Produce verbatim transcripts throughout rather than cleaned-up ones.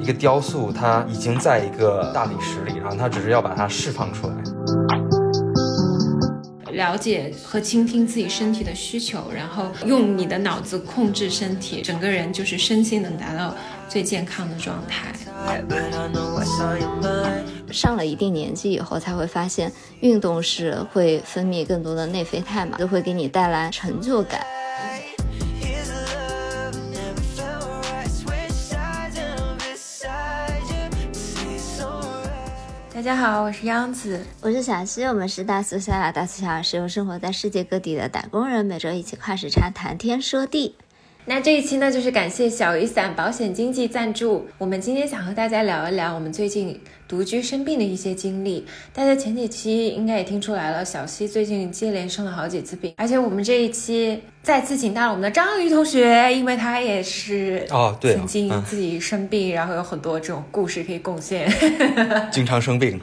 一个雕塑它已经在一个大理石里，然后它只是要把它释放出来。了解和倾听自己身体的需求，然后用你的脑子控制身体，整个人就是身心能达到最健康的状态。上了一定年纪以后才会发现，运动是会分泌更多的内啡肽嘛，就会给你带来成就感。大家好，我是央子，我是小西，我们是大苏小雅。大苏小雅是由生活在世界各地的打工人每周一起跨时差谈天说地。那这一期呢，就是感谢小雨伞保险经纪赞助。我们今天想和大家聊一聊我们最近独居生病的一些经历。大家前几期应该也听出来了，小西最近接连生了好几次病，而且我们这一期再次请到了我们的章鱼同学，因为他也是哦，对，曾经自己生病、哦啊嗯，然后有很多这种故事可以贡献。经常生病。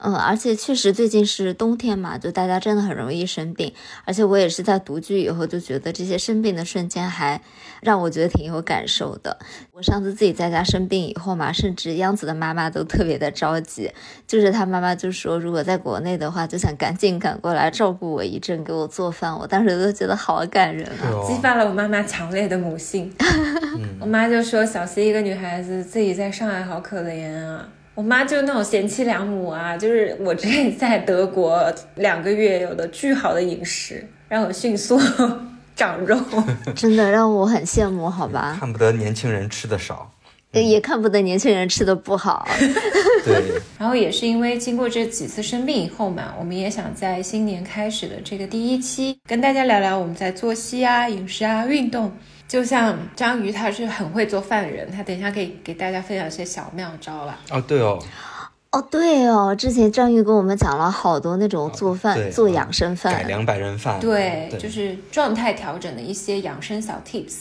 嗯，而且确实最近是冬天嘛，就大家真的很容易生病。而且我也是在独居以后就觉得这些生病的瞬间还让我觉得挺有感受的。我上次自己在家生病以后嘛，甚至央子的妈妈都特别的着急，就是她妈妈就说如果在国内的话就想赶紧赶过来照顾我一阵，给我做饭。我当时都觉得好感人啊，哦、激发了我妈妈强烈的母性。我妈就说小西一个女孩子自己在上海好可怜啊。我妈就那种贤妻良母啊，就是我之前在德国两个月有的巨好的饮食，让我迅速长肉，真的让我很羡慕，好吧？看不得年轻人吃的少，嗯、也看不得年轻人吃的不好。对。然后也是因为经过这几次生病以后嘛，我们也想在新年开始的这个第一期，跟大家聊聊我们在作息啊、饮食啊、运动。就像章鱼他是很会做饭的人，他等一下可以给大家分享一些小妙招了。哦对哦哦对哦，之前章鱼跟我们讲了好多那种做饭、哦、做养生饭、改良百人饭， 对, 对就是状态调整的一些养生小 tips。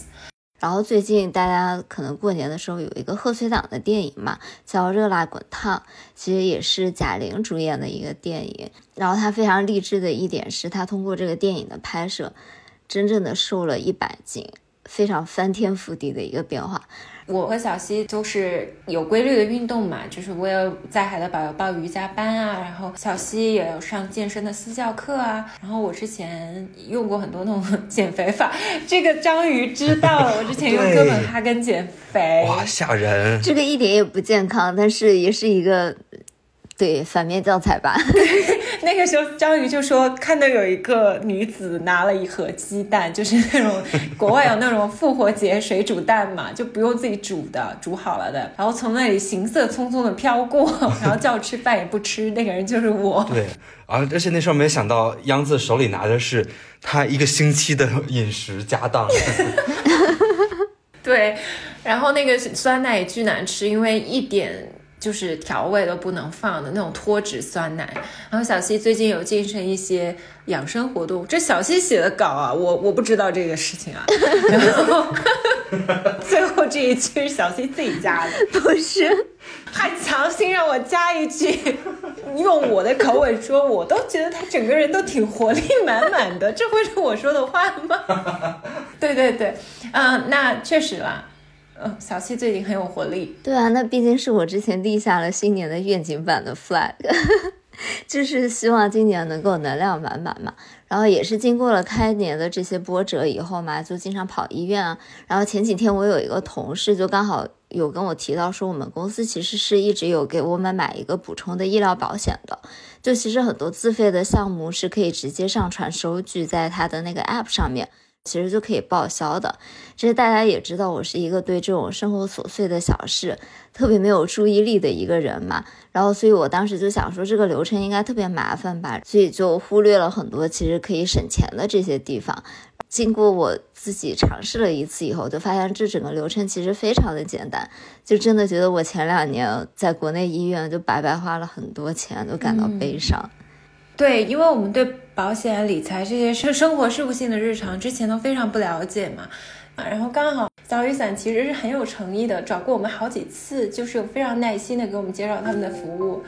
然后最近大家可能过年的时候有一个贺岁档的电影嘛，叫热辣滚烫，其实也是贾玲主演的一个电影。然后他非常励志的一点是，他通过这个电影的拍摄真正的瘦了一百斤，非常翻天覆地的一个变化。我和小西都是有规律的运动嘛，就是我有在海德堡有报瑜伽班啊，然后小西也有上健身的私教课啊，然后我之前用过很多那种减肥法，这个章鱼知道了，我之前用哥本哈根减肥。哇，吓人！这个一点也不健康，但是也是一个对反面教材吧。那个时候章鱼就说看到有一个女子拿了一盒鸡蛋，就是那种国外有那种复活节水煮蛋嘛，就不用自己煮的，煮好了的，然后从那里行色匆匆的飘过，然后叫吃饭也不吃，那个人就是我。对啊，而且那时候没想到央子手里拿的是他一个星期的饮食家当。对，然后那个酸奶也巨难吃，因为一点就是调味都不能放的那种脱脂酸奶。然后小西最近有进行一些养生活动，这小西写的稿啊，我我不知道这个事情啊。然后最后这一句是小西自己加的，不是，还强行让我加一句，用我的口吻说，我都觉得他整个人都挺活力满满的，这会是我说的话吗？对对对，嗯，那确实啦。嗯、哦，小西最近很有活力。对啊，那毕竟是我之前立下了新年的愿景版的 flag， 就是希望今年能够能量满满嘛。然后也是经过了开年的这些波折以后嘛，就经常跑医院啊。然后前几天我有一个同事就刚好有跟我提到说，我们公司其实是一直有给我们买一个补充的医疗保险的。就其实很多自费的项目是可以直接上传收据在他的那个 app 上面，其实就可以报销的。其实大家也知道，我是一个对这种生活琐碎的小事特别没有注意力的一个人嘛，然后所以我当时就想说这个流程应该特别麻烦吧，所以就忽略了很多其实可以省钱的这些地方。经过我自己尝试了一次以后，就发现这整个流程其实非常的简单，就真的觉得我前两年在国内医院就白白花了很多钱，就感到悲伤、嗯、对，因为我们对保险理财这些生生活事务性的日常之前都非常不了解嘛，然后刚好小雨伞其实是很有诚意的，找过我们好几次，就是有非常耐心的给我们介绍他们的服务。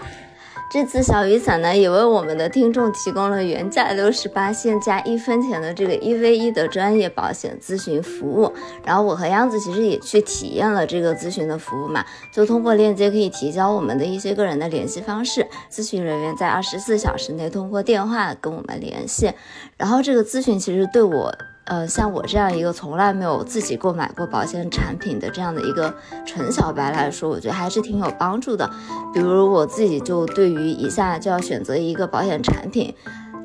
这次小雨伞呢也为我们的听众提供了原价六十八现价一分钱的这个一 v 一的专业保险咨询服务，然后我和央子其实也去体验了这个咨询的服务嘛，就通过链接可以提交我们的一些个人的联系方式，咨询人员在二十四小时内通过电话跟我们联系。然后这个咨询其实对我呃，像我这样一个从来没有自己购买过保险产品的这样的一个纯小白来说，我觉得还是挺有帮助的。比如我自己就对于一下就要选择一个保险产品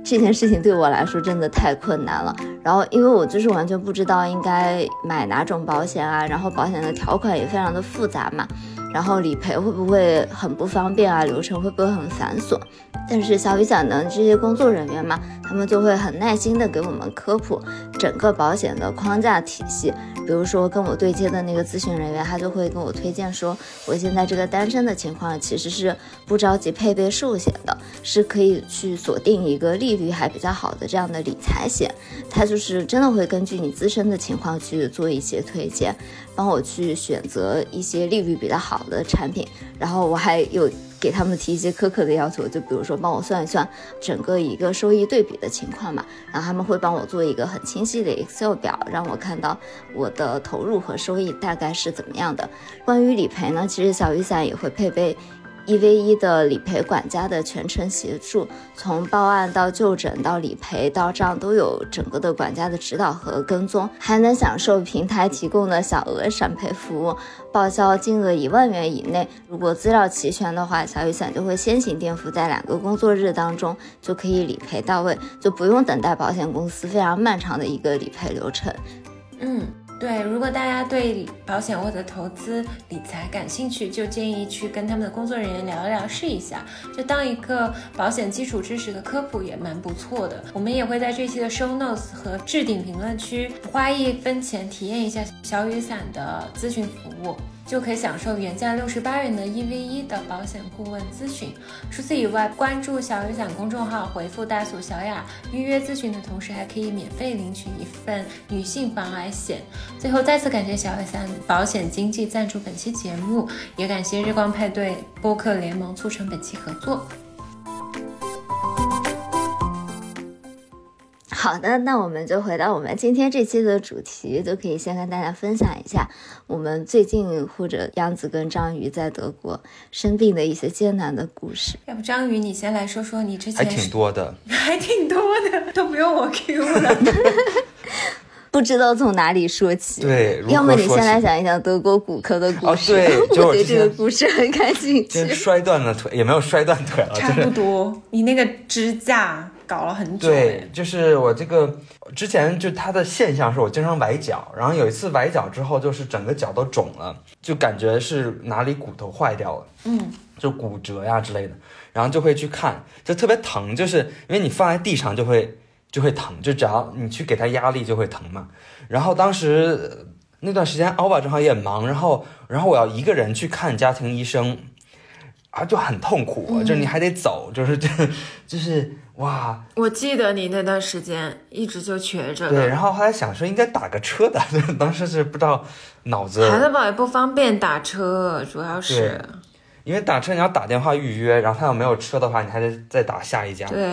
这件事情对我来说真的太困难了，然后因为我就是完全不知道应该买哪种保险啊，然后保险的条款也非常的复杂嘛，然后理赔会不会很不方便啊，流程会不会很繁琐。但是小雨伞呢这些工作人员嘛，他们就会很耐心的给我们科普整个保险的框架体系。比如说跟我对接的那个咨询人员，他就会跟我推荐说我现在这个单身的情况其实是不着急配备寿险的，是可以去锁定一个利率还比较好的这样的理财险，他就是真的会根据你自身的情况去做一些推荐，帮我去选择一些利率比较好的产品。然后我还有给他们提一些苛刻的要求，就比如说帮我算一算整个一个收益对比的情况嘛，然后他们会帮我做一个很清晰的 Excel 表，让我看到我的投入和收益大概是怎么样的。关于理赔呢，其实小雨伞也会配备一 v 一的理赔管家的全程协助，从报案到就诊到理赔到账都有整个的管家的指导和跟踪，还能享受平台提供的小额闪赔服务，报销金额一万元以内。如果资料齐全的话，小雨伞就会先行垫付，在两个工作日当中就可以理赔到位，就不用等待保险公司非常漫长的一个理赔流程。嗯。对，如果大家对保险或者投资理财感兴趣，就建议去跟他们的工作人员聊一聊，试一下，就当一个保险基础知识的科普也蛮不错的。我们也会在这期的 show notes 和置顶评论区花一分钱体验一下小雨伞的咨询服务，就可以享受原价六十八元的 一 v 一 的保险顾问咨询。除此以外，关注小雨伞公众号，回复大俗小雅预约咨询的同时，还可以免费领取一份女性防癌险。最后再次感谢小雨伞保险经纪赞助本期节目，也感谢日光派对播客联盟促成本期合作。好的，那我们就回到我们今天这期的主题，就可以先跟大家分享一下我们最近或者央子跟章鱼在德国生病的一些艰难的故事。要不章鱼你先来说说你之前还挺多的还挺多的都不用我 Q 了不知道从哪里说起。对，要么你先来讲一讲德国骨科的故事。哦，对，就 我, 我对这个故事很感兴趣。摔断了腿，也没有摔断腿了，差不多。就是，你那个支架搞了很久。对，就是我这个之前就它的现象是我经常崴脚，然后有一次崴脚之后，就是整个脚都肿了，就感觉是哪里骨头坏掉了，嗯，就骨折呀之类的，然后就会去看，就特别疼，就是因为你放在地上就会。就会疼，就只要你去给他压力就会疼嘛。然后当时那段时间奥巴正好也忙，然后然后我要一个人去看家庭医生啊，就很痛苦。嗯，就是你还得走，就是就是哇！我记得你那段时间一直就瘸着了。对，然后后来想说应该打个车的，当时是不知道脑子。孩子宝也不方便打车，主要是因为打车你要打电话预约，然后他要没有车的话，你还得再打下一家。对，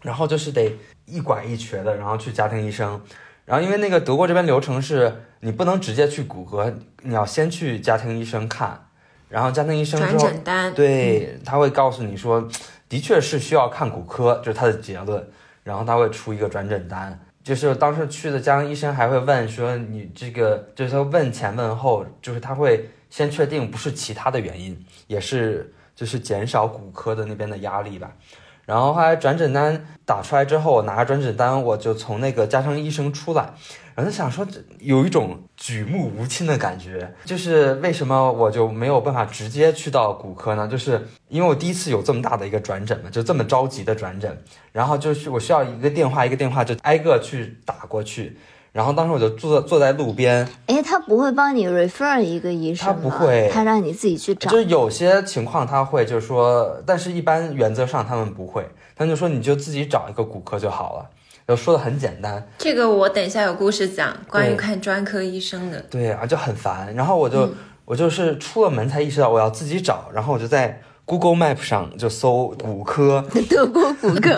然后就是得一拐一瘸的，然后去家庭医生。然后因为那个德国这边流程是你不能直接去骨科，你要先去家庭医生看，然后家庭医生之后传诊单，对，他会告诉你说的确是需要看骨科，就是他的结论，然后他会出一个转诊单。就是当时去的家庭医生还会问说你这个，就是他问前问后，就是他会先确定不是其他的原因，也是就是减少骨科的那边的压力吧。然后后来转诊单打出来之后，我拿着转诊单，我就从那个家庭医生出来，然后想说有一种举目无亲的感觉，就是为什么我就没有办法直接去到骨科呢？就是因为我第一次有这么大的一个转诊嘛，就这么着急的转诊，然后就是我需要一个电话一个电话就挨个去打过去。然后当时我就坐坐在路边。诶，他不会帮你 refer 一个医生吗？他不会，他让你自己去找。就有些情况他会，就是说，但是一般原则上他们不会，他就说你就自己找一个骨科就好了，就说的很简单。这个我等一下有故事讲，关于看专科医生的。对啊，就很烦。然后我就、嗯、我就是出了门才意识到我要自己找，然后我就在 Google Map 上就搜骨科，德国骨科，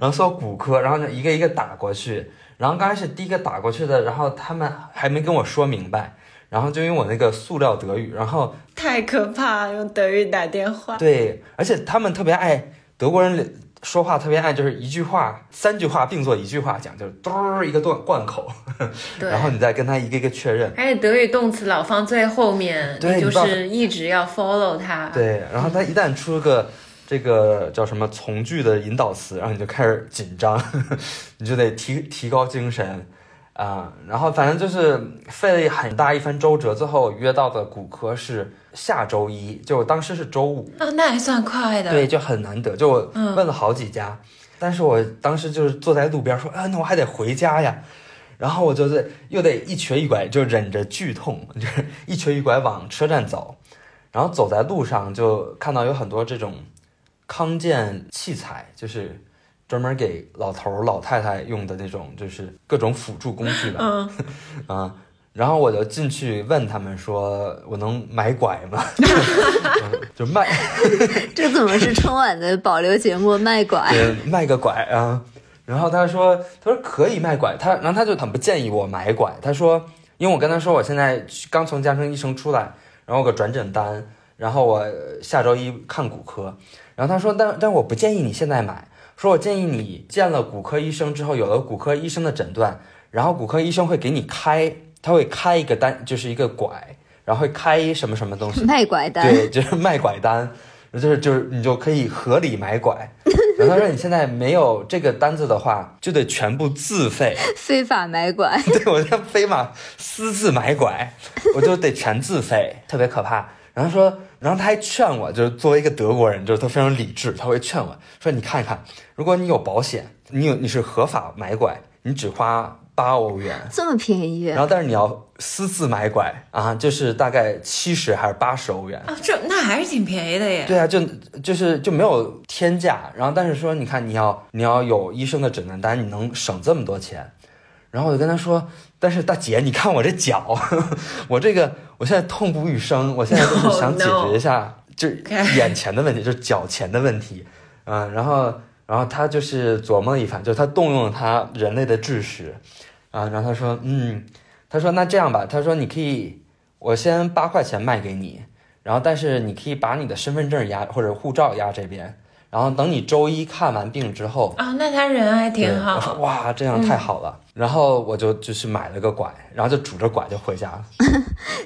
然后搜骨科，然后就一个一个打过去。然后刚开始第一个打过去的，然后他们还没跟我说明白，然后就因为我那个塑料德语，然后太可怕，用德语打电话。对，而且他们特别爱，德国人说话特别爱，就是一句话三句话并作一句话讲，就是嘟一个断贯口，然后你再跟他一个一个确认。而且德语动词老放最后面，对，你就是一直要 follow 他。对，然后他一旦出个这个叫什么从句的引导词，然后你就开始紧张，呵呵，你就得提提高精神啊、呃。然后反正就是费了很大一番周折，最后约到的骨科是下周一，就当时是周五啊、哦，那还算快的。对，就很难得，就我问了好几家、嗯，但是我当时就是坐在路边说，啊，那我还得回家呀。然后我就是又得一瘸一拐，就忍着剧痛，就是一瘸一拐往车站走，然后走在路上就看到有很多这种康健器材，就是专门给老头老太太用的那种，就是各种辅助工具吧。嗯啊，然后我就进去问他们说：“我能买拐吗？”就卖，这怎么是春晚的保留节目卖拐？对，卖个拐啊！然后他说：“他说可以卖拐。”他然后他就很不建议我买拐。他说：“因为我跟他说我现在刚从家庭医生出来，然后我个转诊单，然后我下周一看骨科。”然后他说但但我不建议你现在买，说我建议你见了骨科医生之后，有了骨科医生的诊断，然后骨科医生会给你开，他会开一个单，就是一个拐，然后会开什么什么东西，卖拐单，对，就是卖拐单，就是就是你就可以合理买拐。然后他说你现在没有这个单子的话，就得全部自费，非法买拐。对，我叫非法私自买拐，我就得全自费，特别可怕。然后说，然后他还劝我，就是作为一个德国人，就是他非常理智，他会劝我说：“你看一看，如果你有保险，你有你是合法买拐，你只花八欧元，这么便宜。然后但是你要私自买拐啊，就是大概七十还是八十欧元啊，这那还是挺便宜的耶。对啊，就就是就没有天价。然后但是说，你看你要你要有医生的诊断单，你能省这么多钱。”然后我就跟他说，但是大姐，你看我这脚，呵呵，我这个我现在痛不欲生，我现在就是想解决一下， no, no. 就眼前的问题，就是脚前的问题，嗯，然后然后他就是琢磨了一番，就是他动用了他人类的知识，啊，然后他说，嗯，他说那这样吧，他说你可以，我先八块钱卖给你，然后但是你可以把你的身份证压或者护照压这边。然后等你周一看完病之后啊、哦，那他人还挺好。我说哇，这样太好了。嗯、然后我就就是买了个拐，然后就拄着拐就回家了。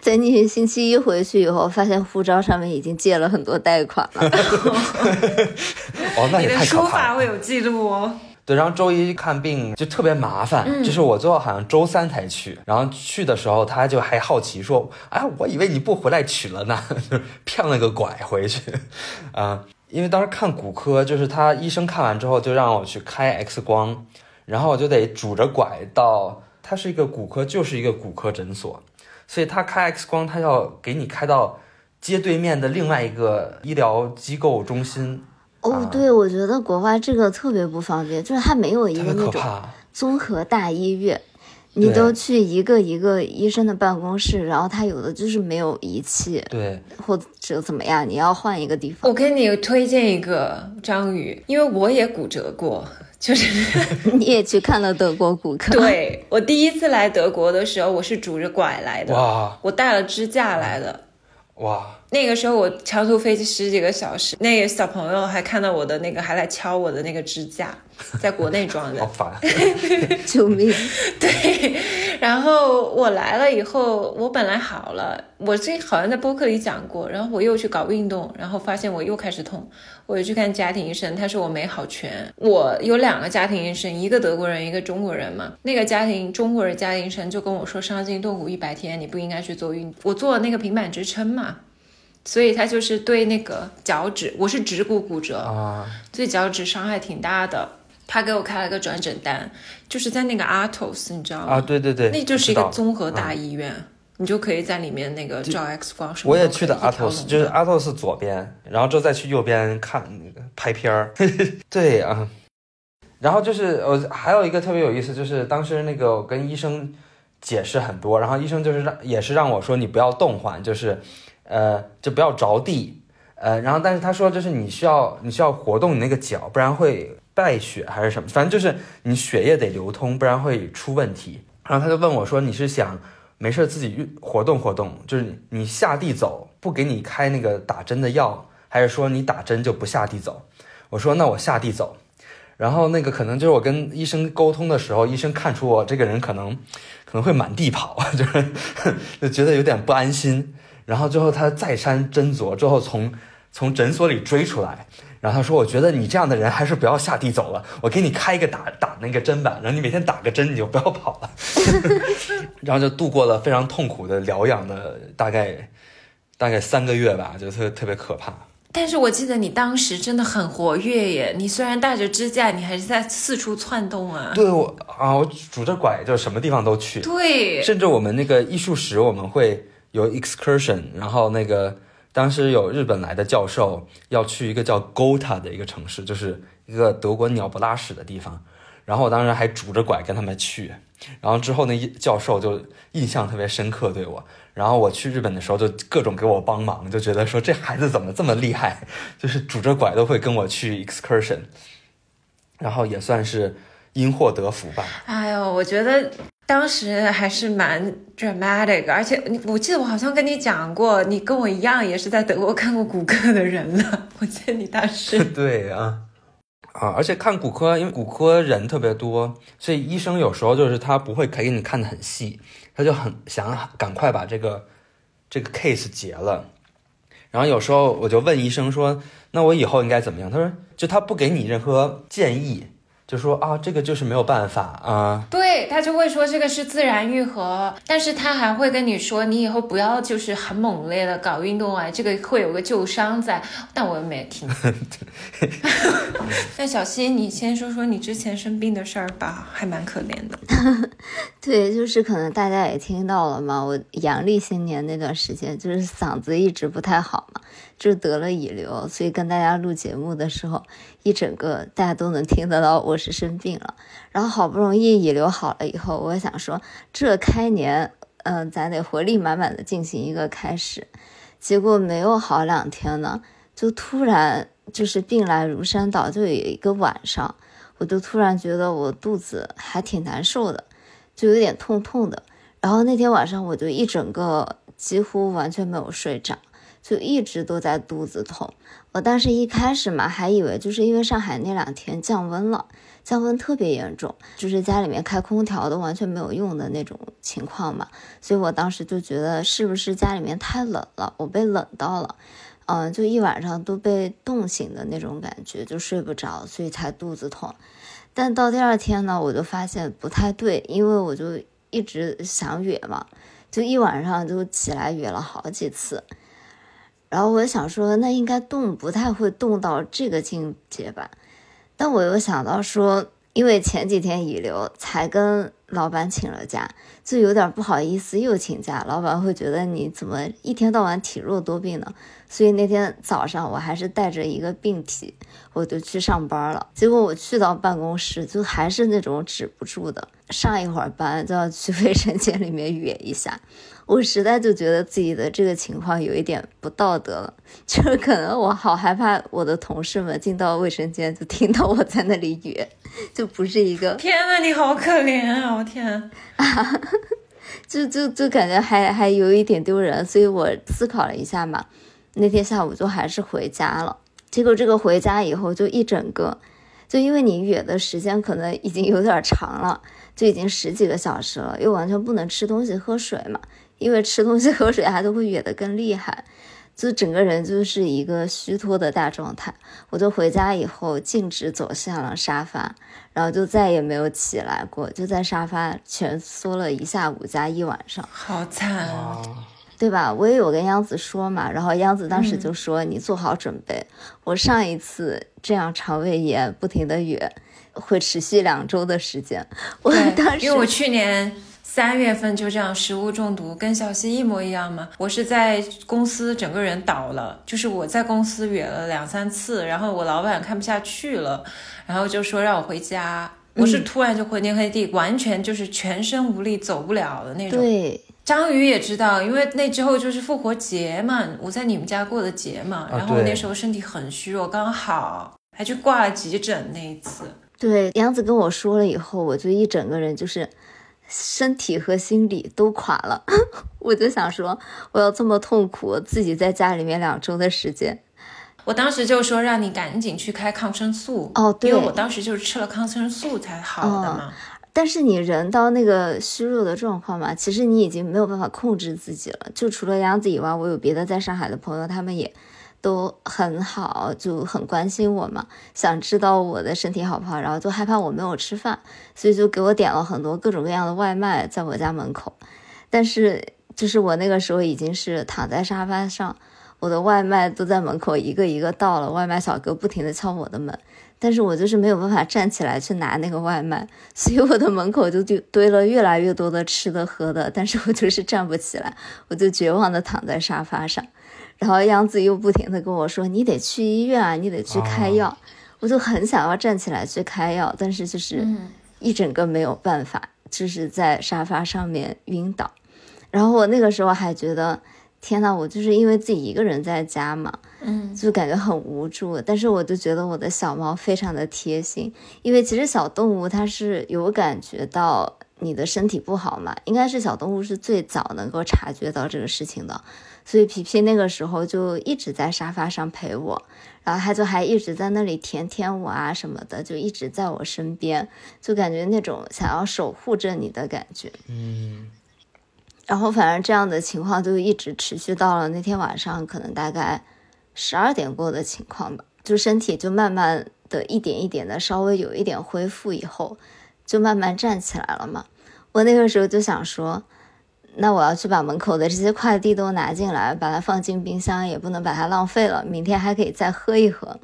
在你星期一回去以后，发现护照上面已经借了很多贷款了。哦，那也太可怕了。你的书法会有记录哦。对，然后周一看病就特别麻烦、嗯，就是我最后好像周三才去，然后去的时候他就还好奇说：“哎，我以为你不回来取了呢。”就骗了个拐回去，啊、嗯。因为当时看骨科，就是他医生看完之后就让我去开 X 光，然后我就得拄着拐到，他是一个骨科，就是一个骨科诊所，所以他开 X 光，他要给你开到街对面的另外一个医疗机构中心。哦、oh, ，对、啊，我觉得国外这个特别不方便，就是他没有一个那种综合大医院。你都去一个一个医生的办公室，然后他有的就是没有仪器，对，或者怎么样，你要换一个地方。我给你推荐一个章鱼，因为我也骨折过，就是你也去看了德国骨科。对，我第一次来德国的时候，我是拄着拐来的，哇，我带了支架来的，哇。那个时候我长途飞机十几个小时，那个小朋友还看到我的那个，还来敲我的那个支架，在国内装的，好烦，救命！对，然后我来了以后，我本来好了，我这好像在播客里讲过，然后我又去搞运动，然后发现我又开始痛，我就去看家庭医生，他说我没好全。我有两个家庭医生，一个德国人，一个中国人嘛。那个家庭中国人家庭医生就跟我说，伤筋动骨一百天，你不应该去做运动。我做那个平板支撑嘛。所以他就是对那个脚趾，我是趾骨骨折啊，对脚趾伤害挺大的。他给我开了个转诊单，就是在那个 A T O S， 你知道吗？啊，对对对，那就是一个综合大医院，嗯、你就可以在里面那个照 X 光什么。我也去的 A T O S， 就是 A T O S 左边，然后之后再去右边看那个拍片儿。对啊，然后就是我还有一个特别有意思，就是当时那个我跟医生解释很多，然后医生就是让也是让我说你不要动换，就是。呃，就不要着地，呃，然后但是他说就是你需要你需要活动你那个脚，不然会败血还是什么，反正就是你血液得流通，不然会出问题。然后他就问我说你是想没事自己活动活动，就是你下地走不给你开那个打针的药，还是说你打针就不下地走？我说那我下地走。然后那个可能就是我跟医生沟通的时候，医生看出我这个人可能可能会满地跑，就是就觉得有点不安心。然后最后他再三斟酌之后从从诊所里追出来，然后他说我觉得你这样的人还是不要下地走了，我给你开一个打打那个针吧，然后你每天打个针你就不要跑了。然后就度过了非常痛苦的疗养的大概大概三个月吧，就特特别可怕。但是我记得你当时真的很活跃耶，你虽然带着支架，你还是在四处窜动啊。对，我啊，我拄着拐就什么地方都去。对，甚至我们那个艺术史我们会有 excursion， 然后那个当时有日本来的教授要去一个叫 Gotha 的一个城市，就是一个德国鸟不拉屎的地方，然后我当时还拄着拐跟他们去，然后之后那教授就印象特别深刻对我，然后我去日本的时候就各种给我帮忙，就觉得说这孩子怎么这么厉害，就是拄着拐都会跟我去 excursion， 然后也算是因祸得福吧。哎呦，我觉得当时还是蛮 dramatic， 而且我记得我好像跟你讲过，你跟我一样也是在德国看过骨科的人了，我记得你当时对啊啊，而且看骨科，因为骨科人特别多，所以医生有时候就是他不会给你看得很细，他就很想赶快把这个这个 case 结了。然后有时候我就问医生说，那我以后应该怎么样？他说，就他不给你任何建议，就说啊，这个就是没有办法啊。对，他就会说这个是自然愈合，但是他还会跟你说，你以后不要就是很猛烈的搞运动啊，这个会有个旧伤在。但我又没听。那小溪，你先说说你之前生病的事儿吧，还蛮可怜的。对，就是可能大家也听到了嘛，我阳历新年那段时间，就是嗓子一直不太好嘛。就得了乙流，所以跟大家录节目的时候，一整个大家都能听得到我是生病了。然后好不容易乙流好了以后，我想说这开年，嗯、呃，咱得活力满满的进行一个开始。结果没有好两天呢，就突然就是病来如山倒，就有一个晚上，我就突然觉得我肚子还挺难受的，就有点痛痛的。然后那天晚上我就一整个几乎完全没有睡着。就一直都在肚子痛，我当时一开始嘛，还以为就是因为上海那两天降温了，降温特别严重，就是家里面开空调都完全没有用的那种情况嘛，所以我当时就觉得是不是家里面太冷了，我被冷到了，嗯、呃，就一晚上都被冻醒的那种感觉，就睡不着，所以才肚子痛。但到第二天呢，我就发现不太对，因为我就一直想哕嘛，就一晚上就起来哕了好几次。然后我想说，那应该动不太会动到这个境界吧，但我又想到说，因为前几天乙流才跟老板请了假，就有点不好意思又请假，老板会觉得你怎么一天到晚体弱多病呢？所以那天早上我还是带着一个病体，我就去上班了。结果我去到办公室，就还是那种止不住的，上一会儿班就要去卫生间里面哕一下。我实在就觉得自己的这个情况有一点不道德了，就是可能我好害怕我的同事们进到卫生间就听到我在那里哕，就不是一个。天哪，你好可怜啊！我天啊，就就就感觉还还有一点丢人，所以我思考了一下嘛，那天下午就还是回家了。结果这个回家以后就一整个，就因为你哕的时间可能已经有点长了，就已经十几个小时了，又完全不能吃东西喝水嘛。因为吃东西喝水它都会哕得更厉害，就整个人就是一个虚脱的大状态。我就回家以后径直走向了沙发，然后就再也没有起来过，就在沙发蜷缩了一下午加一晚上。好惨啊，对吧？我也有跟央子说嘛，然后央子当时就说、嗯、你做好准备，我上一次这样肠胃炎不停的哕会持续两周的时间。我当时因为我去年三月份就这样食物中毒，跟小溪一模一样嘛。我是在公司整个人倒了，就是我在公司哕了两三次，然后我老板看不下去了，然后就说让我回家。我是突然就昏天黑地，完全就是全身无力，走不了的那种。对，章鱼也知道，因为那之后就是复活节嘛，我在你们家过的节嘛，然后那时候身体很虚弱，刚好还去挂了急诊那一次。对，杨子跟我说了以后，我就一整个人就是身体和心理都垮了。我就想说我要这么痛苦自己在家里面两周的时间，我当时就说让你赶紧去开抗生素。哦，对，因为我当时就是吃了抗生素才好的嘛。哦，但是你人到那个虚弱的状况嘛，其实你已经没有办法控制自己了。就除了杨子以外，我有别的在上海的朋友，他们也都很好，就很关心我嘛，想知道我的身体好不好，然后就害怕我没有吃饭，所以就给我点了很多各种各样的外卖在我家门口。但是就是我那个时候已经是躺在沙发上，我的外卖都在门口一个一个到了，外卖小哥不停地敲我的门，但是我就是没有办法站起来去拿那个外卖，所以我的门口就堆了越来越多的吃的喝的，但是我就是站不起来，我就绝望地躺在沙发上。然后杨子又不停地跟我说你得去医院啊，你得去开药。哦，我就很想要站起来去开药，但是就是一整个没有办法，就是在沙发上面晕倒。然后我那个时候还觉得天哪，我就是因为自己一个人在家嘛，嗯，就感觉很无助。但是我就觉得我的小猫非常的贴心，因为其实小动物它是有感觉到你的身体不好嘛，应该是小动物是最早能够察觉到这个事情的。所以皮皮那个时候就一直在沙发上陪我，然后他就还一直在那里舔舔我啊什么的，就一直在我身边，就感觉那种想要守护着你的感觉。嗯，然后反正这样的情况就一直持续到了那天晚上可能大概十二点过的情况吧，就身体就慢慢的一点一点的稍微有一点恢复以后，就慢慢站起来了嘛。我那个时候就想说那我要去把门口的这些快递都拿进来，把它放进冰箱，也不能把它浪费了，明天还可以再喝一喝。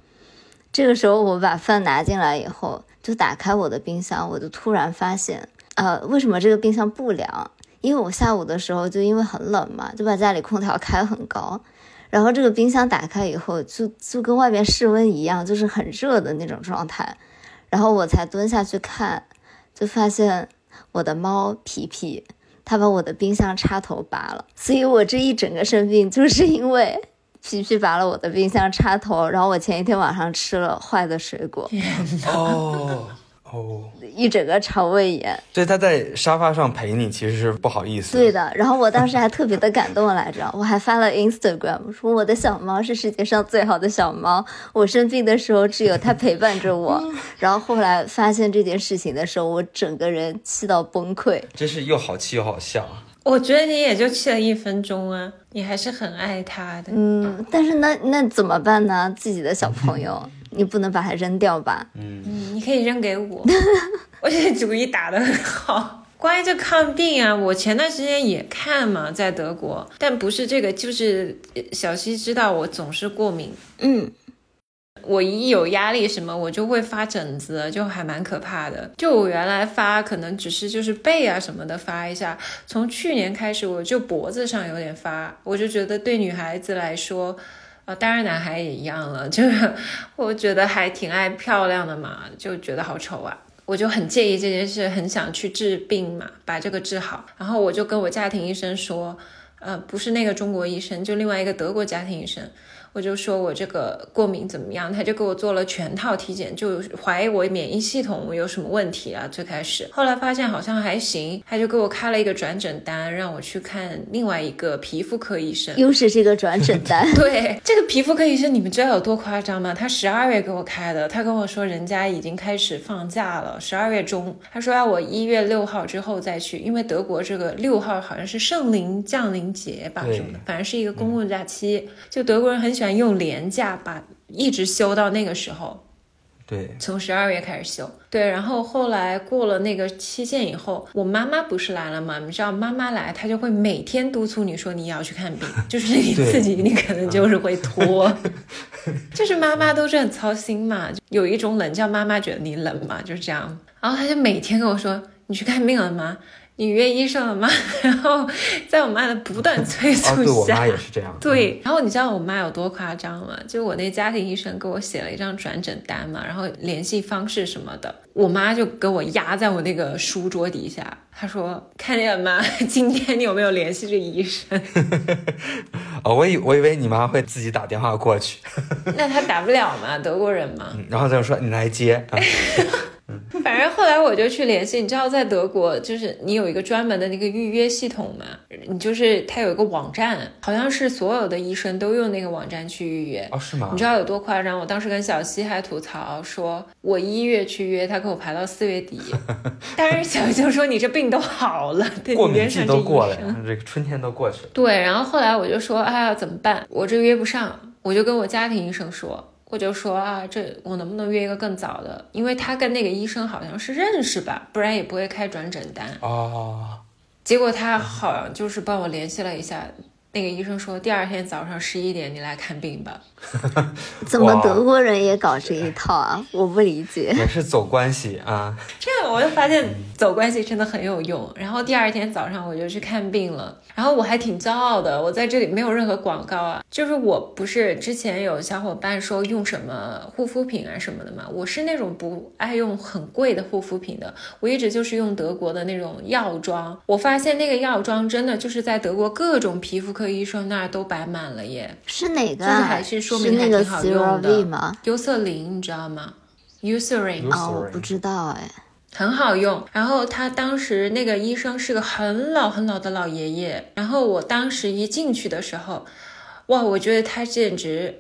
这个时候我把饭拿进来以后就打开我的冰箱，我就突然发现呃，为什么这个冰箱不凉，因为我下午的时候就因为很冷嘛，就把家里空调开很高，然后这个冰箱打开以后就就跟外面室温一样，就是很热的那种状态。然后我才蹲下去看，就发现我的猫皮皮它把我的冰箱插头拔了。所以我这一整个生病就是因为皮皮拔了我的冰箱插头，然后我前一天晚上吃了坏的水果。哦哦，一整个肠胃炎。所以他在沙发上陪你其实是不好意思。对的，然后我当时还特别的感动来着，我还发了 Instagram 说我的小猫是世界上最好的小猫，我生病的时候只有它陪伴着我。然后后来发现这件事情的时候，我整个人气到崩溃，真是又好气又好笑。我觉得你也就气了一分钟啊，你还是很爱它的。嗯，但是那那怎么办呢？自己的小朋友你不能把它扔掉吧。嗯，你可以扔给我。我这主意打得很好。关于这抗病啊，我前段时间也看嘛，在德国，但不是这个，就是小西知道我总是过敏。嗯，我一有压力什么我就会发疹子，就还蛮可怕的。就我原来发可能只是就是背啊什么的发一下，从去年开始我就脖子上有点发，我就觉得对女孩子来说啊，当然男孩也一样了，就是我觉得还挺爱漂亮的嘛，就觉得好丑啊，我就很介意这件事，很想去治病嘛，把这个治好。然后我就跟我家庭医生说，呃，不是那个中国医生，就另外一个德国家庭医生，我就说我这个过敏怎么样，他就给我做了全套体检，就怀疑我免疫系统有什么问题啊。最开始，后来发现好像还行，他就给我开了一个转诊单，让我去看另外一个皮肤科医生。又是这个转诊单。对，这个皮肤科医生你们知道有多夸张吗？他十二月给我开的，他跟我说人家已经开始放假了，十二月中，他说要我一月六号之后再去，因为德国这个六号好像是圣灵降临节吧什么的，反正是一个公共假期，嗯，就德国人很喜欢用廉价把一直休到那个时候。对，从十二月开始休。对，然后后来过了那个期限以后，我妈妈不是来了吗？你知道妈妈来她就会每天督促你说你要去看病，就是你自己你可能就是会拖。就是妈妈都是很操心嘛，有一种冷叫妈妈觉得你冷嘛，就是这样。然后她就每天跟我说你去看病了吗？你约医生了吗？然后在我妈的不断催促下，哦，对，我妈也是这样。对，然后你知道我妈有多夸张吗？就我那家庭医生给我写了一张转诊单嘛，然后联系方式什么的，我妈就给我压在我那个书桌底下，她说：“看见了吗？今天你有没有联系这医生？”哦，我以我以为你妈会自己打电话过去。那她打不了嘛，德国人嘛。嗯、然后她就说：“你来接。啊”反正后来我就去联系，你知道在德国就是你有一个专门的那个预约系统嘛，你就是它有一个网站，好像是所有的医生都用那个网站去预约。哦，是吗？你知道有多夸张？我当时跟小西还吐槽说，我一月去约，他给我排到四月底。但是小西就说你这病都好了，过敏季都过了，这个春天都过去了。对，然后后来我就说，哎呀怎么办？我这约不上，我就跟我家庭医生说。我就说啊，这我能不能约一个更早的？因为他跟那个医生好像是认识吧，不然也不会开转诊单。哦。结果他好像就是帮我联系了一下，那个医生说第二天早上十一点你来看病吧。怎么德国人也搞这一套啊？我不理解。也是走关系啊。这样我就发现走关系真的很有用。然后第二天早上我就去看病了。然后我还挺骄傲的，我在这里没有任何广告啊，就是我不是之前有小伙伴说用什么护肤品啊什么的嘛，我是那种不爱用很贵的护肤品的，我一直就是用德国的那种药妆。我发现那个药妆真的就是在德国各种皮肤科医生那儿都摆满了耶。是哪个？就是还是说明还挺好用的。是那个 C R V 吗？优瑟琳，你知道吗？ Eucerin。 哦，我不知道哎。很好用，然后他当时那个医生是个很老很老的老爷爷，然后我当时一进去的时候，哇，我觉得他简直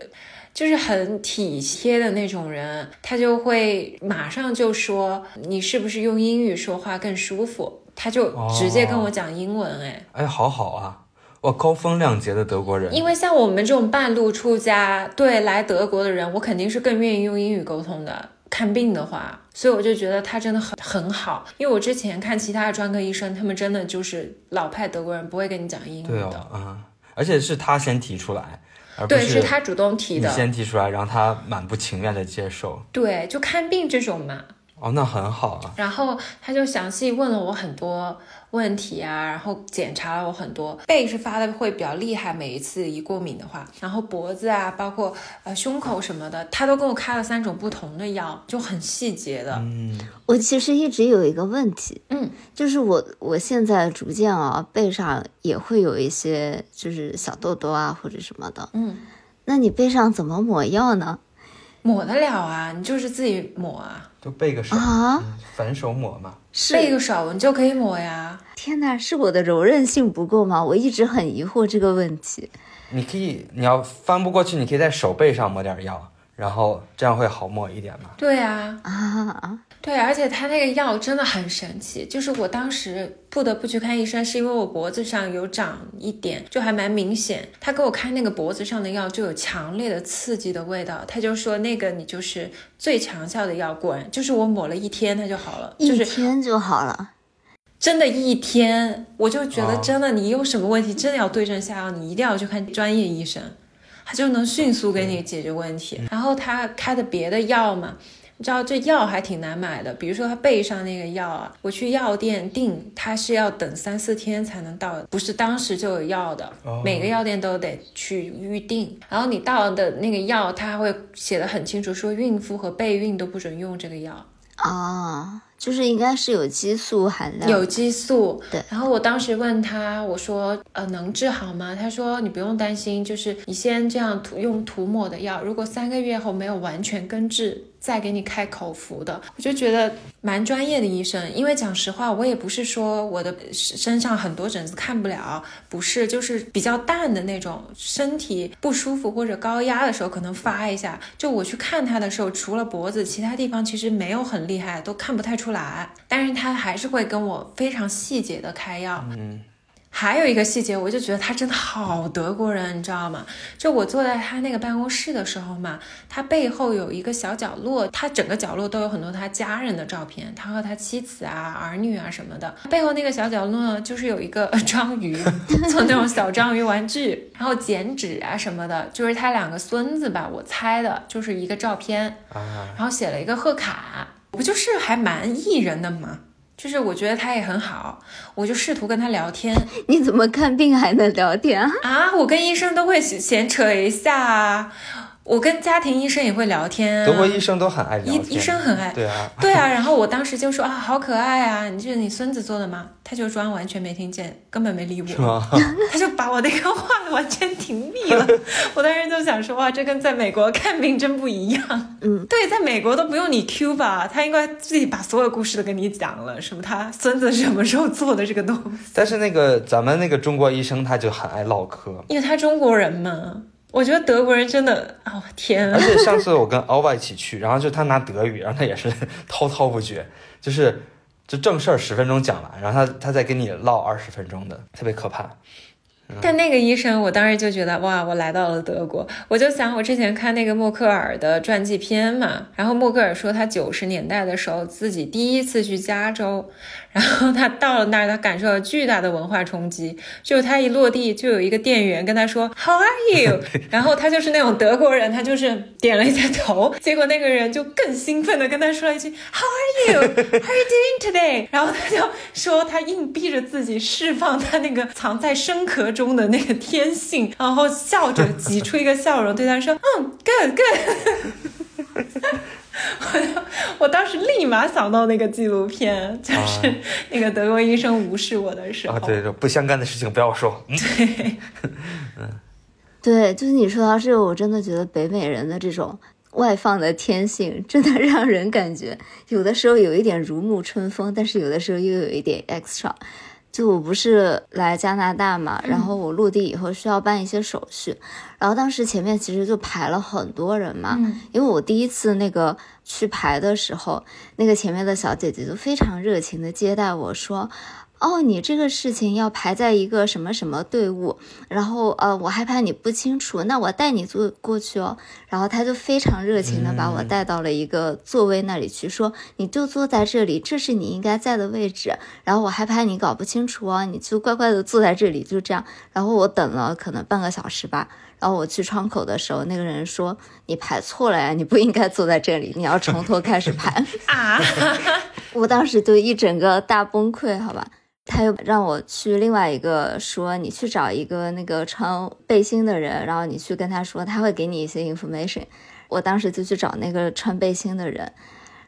就是很体贴的那种人，他就会马上就说你是不是用英语说话更舒服，他就直接跟我讲英文。哎，哦，哎，好好啊。我高风亮节的德国人，因为像我们这种半路出家对来德国的人，我肯定是更愿意用英语沟通的，看病的话，所以我就觉得他真的很很好。因为我之前看其他的专科医生，他们真的就是老派德国人，不会跟你讲英语的。对哦，嗯，而且是他先提出来，而不是对，是他主动提的，你先提出来，然后他满不情愿的接受。对，就看病这种嘛。哦，那很好啊。然后他就详细问了我很多问题啊，然后检查了我很多，背是发的会比较厉害，每一次一过敏的话，然后脖子啊，包括呃胸口什么的，他都给我开了三种不同的药，就很细节的。嗯，我其实一直有一个问题，嗯，就是我我现在逐渐啊，背上也会有一些就是小痘痘啊或者什么的，嗯，那你背上怎么抹药呢？抹得了啊，你就是自己抹啊，就背个手啊，反手抹嘛，是背个手你就可以抹呀。天哪，是我的柔韧性不够吗？我一直很疑惑这个问题。你可以，你要翻不过去，你可以在手背上抹点药，然后这样会好抹一点嘛。对啊，啊，对，而且它那个药真的很神奇，就是我当时不得不去看医生，是因为我脖子上有长一点，就还蛮明显，他给我开那个脖子上的药就有强烈的刺激的味道，他就说那个你就是最强效的药，果然就是我抹了一天它就好了，就是一天就好了，真的一天。我就觉得真的你有什么问题真的要对症下药，你一定要去看专业医生，他就能迅速给你解决问题。然后他开的别的药嘛，你知道这药还挺难买的，比如说他背上那个药啊，我去药店订，它是要等三四天才能到，不是当时就有药的，每个药店都得去预定。然后你到的那个药，它还会写得很清楚，说孕妇和备孕都不准用这个药。哦，就是应该是有激素含量，有激素。对。然后我当时问他，我说，呃，能治好吗？他说你不用担心，就是你先这样涂用涂抹的药，如果三个月后没有完全根治，再给你开口服的。我就觉得蛮专业的医生，因为讲实话，我也不是说我的身上很多疹子看不了，不是，就是比较淡的那种，身体不舒服或者高压的时候可能发一下。就我去看他的时候，除了脖子，其他地方其实没有很厉害，都看不太出来，但是他还是会跟我非常细节的开药。嗯，还有一个细节，我就觉得他真的好德国人，你知道吗？就我坐在他那个办公室的时候嘛，他背后有一个小角落，他整个角落都有很多他家人的照片，他和他妻子啊、儿女啊什么的。背后那个小角落呢，就是有一个章鱼，做那种小章鱼玩具，然后剪纸啊什么的，就是他两个孙子吧，我猜的，就是一个照片，然后写了一个贺卡，不就是还蛮艺人的吗？就是我觉得他也很好，我就试图跟他聊天。你怎么看病还能聊天啊？啊，我跟医生都会闲扯一下啊，我跟家庭医生也会聊天啊。德国医生都很爱聊天，医, 医生很爱。对啊，对啊。然后我当时就说啊，好可爱啊，你这是你孙子做的吗？他就装完全没听见，根本没理我。是吗？他就把我那个话完全屏蔽了。我当时就想说，哇，这跟在美国看病真不一样。嗯，对，在美国都不用你 Q 吧，他应该自己把所有故事都跟你讲了，什么他孙子什么时候做的这个东西。但是那个咱们那个中国医生他就很爱唠嗑，因为他中国人嘛。我觉得德国人真的哦天啊！而且上次我跟奥巴一起去，然后就他拿德语，然后他也是滔滔不绝，就是就正事儿十分钟讲完，然后他他再跟你唠二十分钟的，特别可怕。嗯、但那个医生，我当时就觉得哇，我来到了德国，我就想我之前看那个默克尔的传记片嘛，然后默克尔说他九十年代的时候自己第一次去加州，然后他到了那儿，他感受到巨大的文化冲击，就他一落地就有一个店员跟他说 How are you？ 然后他就是那种德国人，他就是点了一下头，结果那个人就更兴奋的跟他说了一句 How are you？ How are you doing today？ 然后他就说他硬逼着自己释放他那个藏在生壳中的那个天性，然后笑着挤出一个笑容，对他说嗯 good good 我, 我当时立马想到那个纪录片，就是那个德国医生无视我的时候啊，对对，不相干的事情不要说、嗯、对对，就是你说到这个，我真的觉得北美人的这种外放的天性真的让人感觉有的时候有一点如沐春风，但是有的时候又有一点 extra。就我不是来加拿大嘛，然后我落地以后需要办一些手续、嗯、然后当时前面其实就排了很多人嘛、嗯、因为我第一次那个去排的时候，那个前面的小姐姐就非常热情的接待我说，哦，你这个事情要排在一个什么什么队伍，然后呃，我害怕你不清楚，那我带你坐过去哦。然后他就非常热情的把我带到了一个座位那里去，说你就坐在这里，这是你应该在的位置。然后我害怕你搞不清楚哦，你就乖乖的坐在这里，就这样。然后我等了可能半个小时吧。然后我去窗口的时候，那个人说你排错了呀，你不应该坐在这里，你要从头开始排啊！我当时就一整个大崩溃，好吧。他又让我去另外一个说，你去找一个那个穿背心的人，然后你去跟他说，他会给你一些 information。 我当时就去找那个穿背心的人，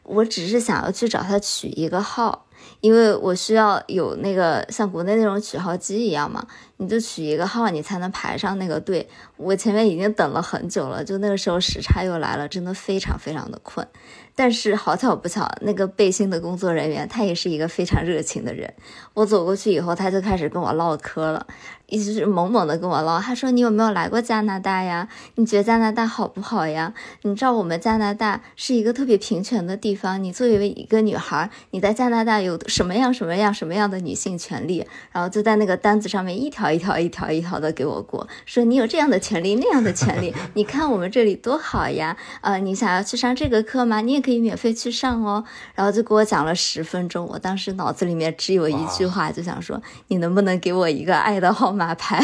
我只是想要去找他取一个号，因为我需要有那个像国内那种取号机一样嘛，你就取一个号你才能排上那个队。我前面已经等了很久了，就那个时候时差又来了，真的非常非常的困。但是好巧不巧，那个背心的工作人员他也是一个非常热情的人，我走过去以后他就开始跟我唠嗑了，一直猛猛的跟我唠，他说你有没有来过加拿大呀，你觉得加拿大好不好呀，你知道我们加拿大是一个特别平权的地方，你作为一个女孩你在加拿大有什么样什么样什么样的女性权利，然后就在那个单子上面一条一条一条一条的给我过，说你有这样的权利那样的权利，你看我们这里多好呀，呃，你想要去上这个课吗，你也可以可以免费去上哦，然后就给我讲了十分钟，我当时脑子里面只有一句话，就想说你能不能给我一个爱的号码牌，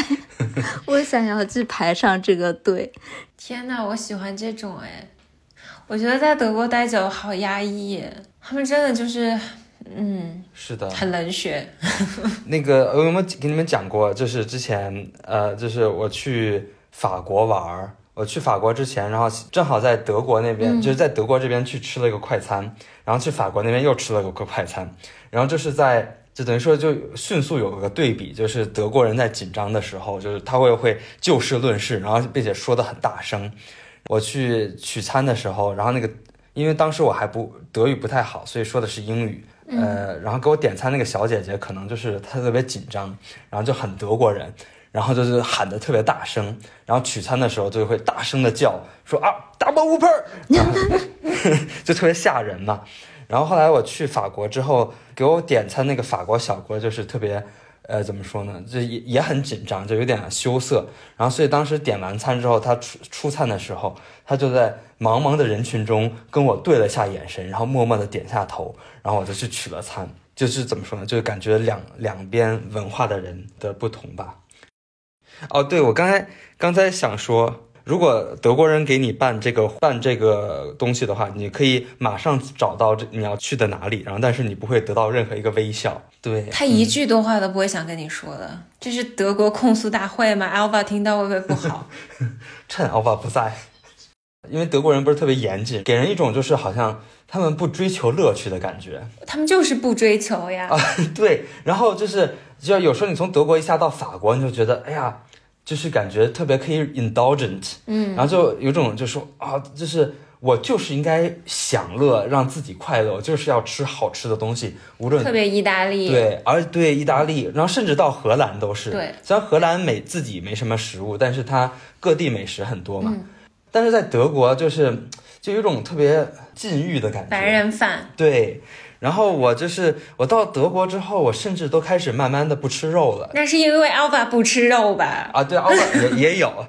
我想要去排上这个队。天哪，我喜欢这种哎，我觉得在德国待久好压抑，他们真的就是，嗯，是的，很冷血。那个我有没有给你们讲过，就是之前呃，就是我去法国玩。我去法国之前，然后正好在德国那边、嗯、就是在德国这边去吃了一个快餐，然后去法国那边又吃了个快餐，然后就是在就等于说就迅速有个对比，就是德国人在紧张的时候就是他会会就事论事，然后并且说得很大声。我去取餐的时候，然后那个因为当时我还不德语不太好，所以说的是英语，呃，然后给我点餐那个小姐姐可能就是她特别紧张，然后就很德国人，然后就是喊得特别大声，然后取餐的时候就会大声的叫说啊 double whooper 就特别吓人嘛。然后后来我去法国之后，给我点餐那个法国小哥就是特别呃怎么说呢，就也也很紧张，就有点羞涩。然后所以当时点完餐之后，他出出餐的时候，他就在茫茫的人群中跟我对了下眼神，然后默默的点下头，然后我就去取了餐。就是怎么说呢，就是感觉两两边文化的人的不同吧。哦，对，我刚才刚才想说，如果德国人给你办这个办这个东西的话，你可以马上找到这你要去的哪里，然后但是你不会得到任何一个微笑。对，他一句多话都不会想跟你说的、嗯、这是德国控诉大会吗？ Alva 听到会不会不好趁 Alva 不在，因为德国人不是特别严谨，给人一种就是好像他们不追求乐趣的感觉，他们就是不追求呀、啊、对，然后就是就有时候你从德国一下到法国，你就觉得哎呀就是感觉特别可以 indulgent， 嗯，然后就有种就说啊，就是我就是应该享乐，让自己快乐，我就是要吃好吃的东西，无论特别意大利，对，而对意大利，然后甚至到荷兰都是，对，虽然荷兰美自己没什么食物，但是它各地美食很多嘛、嗯，但是在德国就是就有一种特别禁欲的感觉，白人饭，对。然后我就是我到德国之后，我甚至都开始慢慢的不吃肉了。那是因为 Alva 不吃肉吧？啊，对 ，Alva 也也有，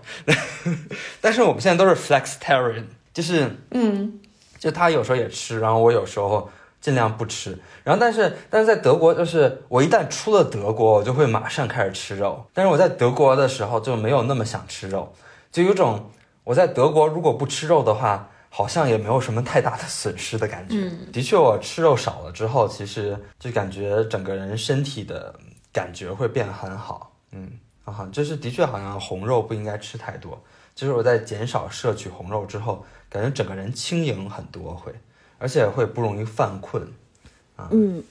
但是我们现在都是 flexitarian， 就是嗯，就他有时候也吃，然后我有时候尽量不吃。然后但是但是在德国，就是我一旦出了德国，我就会马上开始吃肉。但是我在德国的时候就没有那么想吃肉，就有种我在德国如果不吃肉的话，好像也没有什么太大的损失的感觉、嗯、的确我吃肉少了之后，其实就感觉整个人身体的感觉会变很好，嗯啊，就是的确好像红肉不应该吃太多，就是我在减少摄取红肉之后，感觉整个人轻盈很多，会而且会不容易犯困、啊、嗯，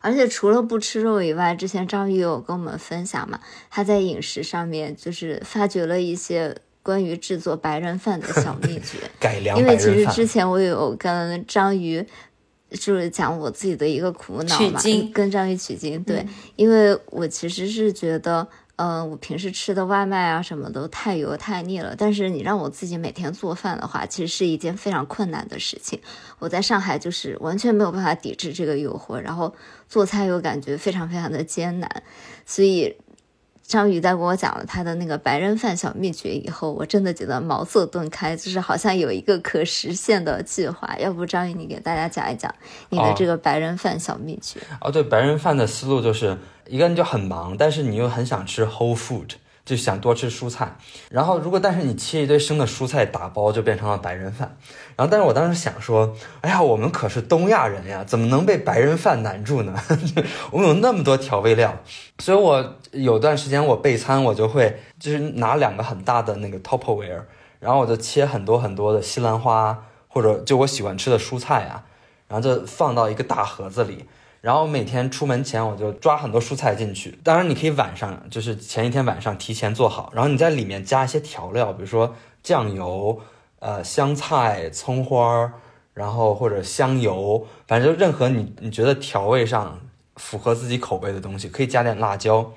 而且除了不吃肉以外，之前张宇有跟我们分享嘛，他在饮食上面就是发掘了一些关于制作白人饭的小秘诀，改良白人饭。因为其实之前我有跟章鱼就是讲我自己的一个苦恼嘛，跟章鱼取经。对、嗯，因为我其实是觉得，嗯、呃，我平时吃的外卖啊什么都太油太腻了。但是你让我自己每天做饭的话，其实是一件非常困难的事情。我在上海就是完全没有办法抵制这个诱惑，然后做菜又感觉非常非常的艰难，所以。章鱼在跟我讲了他的那个白人饭小秘诀以后，我真的觉得茅塞顿开，就是好像有一个可实现的计划。要不章鱼你给大家讲一讲你的这个白人饭小秘诀。 哦, 哦对，白人饭的思路就是一个人就很忙，但是你又很想吃 whole food， 就想多吃蔬菜，然后如果但是你切一堆生的蔬菜打包就变成了白人饭。然后但是我当时想说，哎呀我们可是东亚人呀，怎么能被白人饭难住呢我们有那么多调味料，所以我有段时间我备餐，我就会就是拿两个很大的那个 Tupperware， 然后我就切很多很多的西兰花或者就我喜欢吃的蔬菜啊，然后就放到一个大盒子里，然后每天出门前我就抓很多蔬菜进去。当然你可以晚上就是前一天晚上提前做好，然后你在里面加一些调料，比如说酱油、呃香菜、葱花，然后或者香油，反正就任何你你觉得调味上符合自己口味的东西，可以加点辣椒，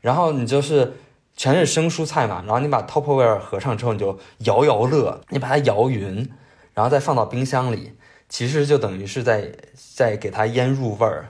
然后你就是全是生蔬菜嘛，然后你把 Tupperware 合上之后，你就摇摇乐，你把它摇匀，然后再放到冰箱里，其实就等于是在在给它腌入味儿。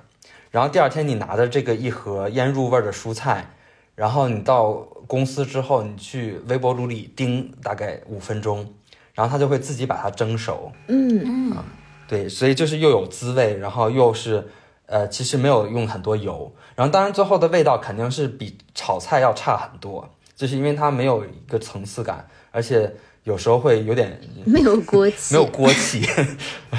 然后第二天你拿着这个一盒腌入味儿的蔬菜，然后你到公司之后，你去微波炉里叮大概五分钟，然后它就会自己把它蒸熟。嗯嗯、啊，对，所以就是又有滋味，然后又是。呃，其实没有用很多油，然后当然最后的味道肯定是比炒菜要差很多，就是因为它没有一个层次感，而且有时候会有点没有锅气，没有锅气，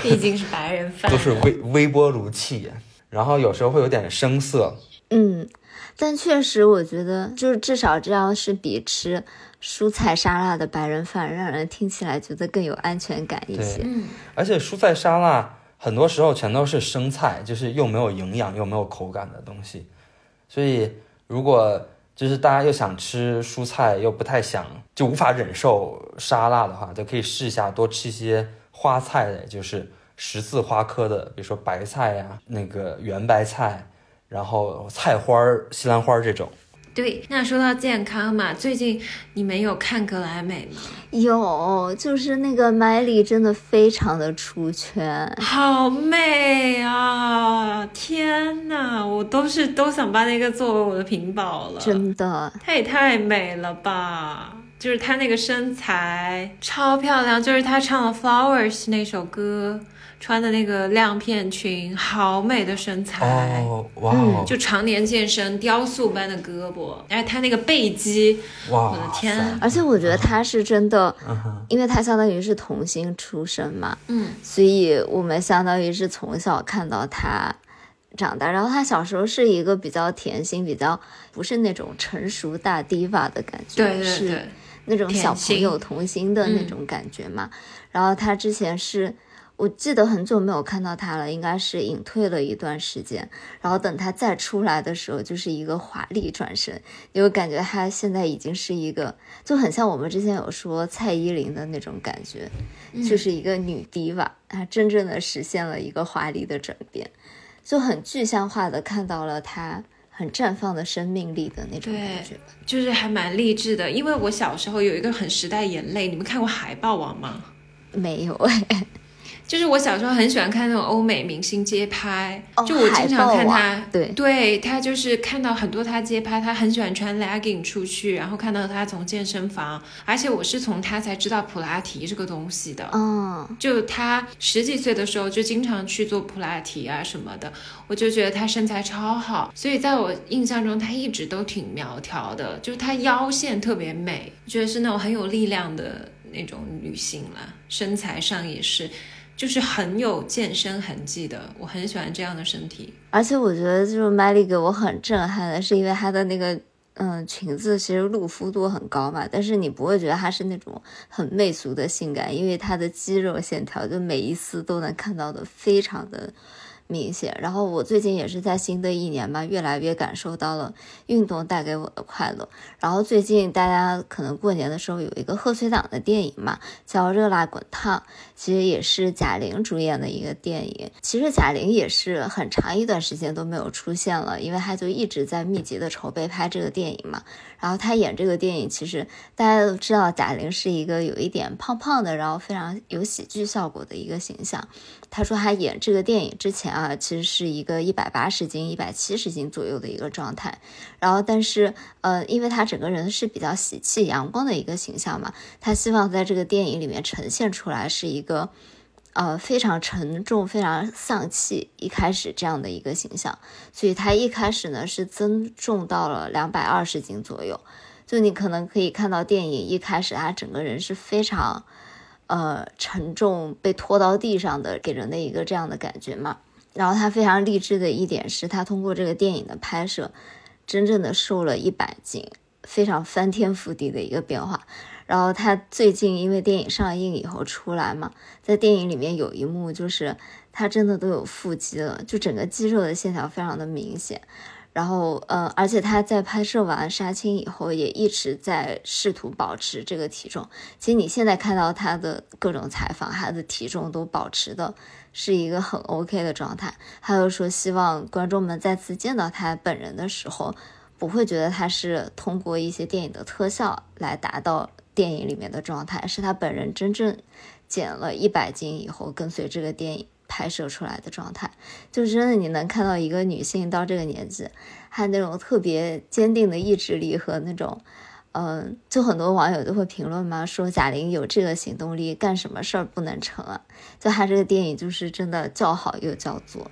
毕竟是白人饭，都是微微波炉气，然后有时候会有点生涩。嗯，但确实我觉得，就是至少这样是比吃蔬菜沙拉的白人饭让人听起来觉得更有安全感一些。嗯，而且蔬菜沙拉。很多时候全都是生菜，就是又没有营养又没有口感的东西，所以如果就是大家又想吃蔬菜又不太想就无法忍受沙拉的话，就可以试一下多吃一些花菜的，就是十字花科的，比如说白菜呀、啊、那个圆白菜，然后菜花、西兰花这种。对，那说到健康嘛，最近你们有看格莱美吗？有，就是那个 Miley 真的非常的出圈，好美啊！天哪，我都是都想把那个作为我的屏保了，真的，她也太美了吧！就是她那个身材超漂亮，就是她唱了 Flowers 那首歌。穿的那个亮片裙，好美的身材哦，哇、oh, wow. 嗯！就常年健身，雕塑般的胳膊，而且她那个背肌，哇、wow, ！我的天！而且我觉得她是真的， uh-huh. 因为她相当于是童星出身嘛，嗯、uh-huh. ，所以我们相当于是从小看到她长大。然后她小时候是一个比较甜心，比较不是那种成熟大diva的感觉，对对对，是那种小朋友童星的那种感觉嘛。嗯、然后她之前是。我记得很久没有看到她了，应该是隐退了一段时间，然后等她再出来的时候就是一个华丽转身，因为感觉她现在已经是一个就很像我们之前有说蔡依林的那种感觉、嗯、就是一个女diva，她真正的实现了一个华丽的转变，就很具象化的看到了她很绽放的生命力的那种感觉，就是还蛮励志的。因为我小时候有一个很时代眼泪，你们看过海豹王吗？没有哎。就是我小时候很喜欢看那种欧美明星街拍、哦、就我经常看他，对对，他就是看到很多他街拍，他很喜欢穿 legging 出去，然后看到他从健身房，而且我是从他才知道普拉提这个东西的，嗯，就他十几岁的时候就经常去做普拉提啊什么的，我就觉得他身材超好，所以在我印象中他一直都挺苗条的，就是他腰线特别美，我觉得是那种很有力量的那种女性啦，身材上也是就是很有健身痕迹的，我很喜欢这样的身体。而且我觉得就是 Miley 给我很震撼的是因为她的那个嗯裙子其实露肤度很高嘛，但是你不会觉得她是那种很媚俗的性感，因为她的肌肉线条就每一丝都能看到的非常的明显。然后我最近也是在新的一年嘛，越来越感受到了运动带给我的快乐。然后最近大家可能过年的时候有一个贺岁档的电影嘛，叫《热辣滚烫》，其实也是贾玲主演的一个电影。其实贾玲也是很长一段时间都没有出现了，因为她就一直在密集的筹备拍这个电影嘛。然后她演这个电影，其实大家都知道贾玲是一个有一点胖胖的，然后非常有喜剧效果的一个形象。她说她演这个电影之前啊，啊，其实是一个一百八十斤、一百七十斤左右的一个状态，然后但是呃，因为他整个人是比较喜气阳光的一个形象嘛，他希望在这个电影里面呈现出来是一个呃非常沉重、非常丧气一开始这样的一个形象，所以他一开始呢是增重到了两百二十斤左右，就你可能可以看到电影一开始他整个人是非常呃沉重、被拖到地上的，给人的一个这样的感觉嘛。然后他非常励志的一点是他通过这个电影的拍摄真正的瘦了一百斤，非常翻天覆地的一个变化。然后他最近因为电影上映以后出来嘛，在电影里面有一幕就是他真的都有腹肌了，就整个肌肉的线条非常的明显。然后嗯、呃，而且他在拍摄完杀青以后也一直在试图保持这个体重，其实你现在看到他的各种采访，他的体重都保持的是一个很 OK 的状态。还有说希望观众们再次见到他本人的时候不会觉得他是通过一些电影的特效来达到电影里面的状态，是他本人真正减了一百斤以后跟随这个电影拍摄出来的状态。就真的你能看到一个女性到这个年纪她那种特别坚定的意志力和那种嗯、呃，就很多网友都会评论嘛，说贾玲有这个行动力干什么事儿不能成啊，就她这个电影就是真的叫好又叫座。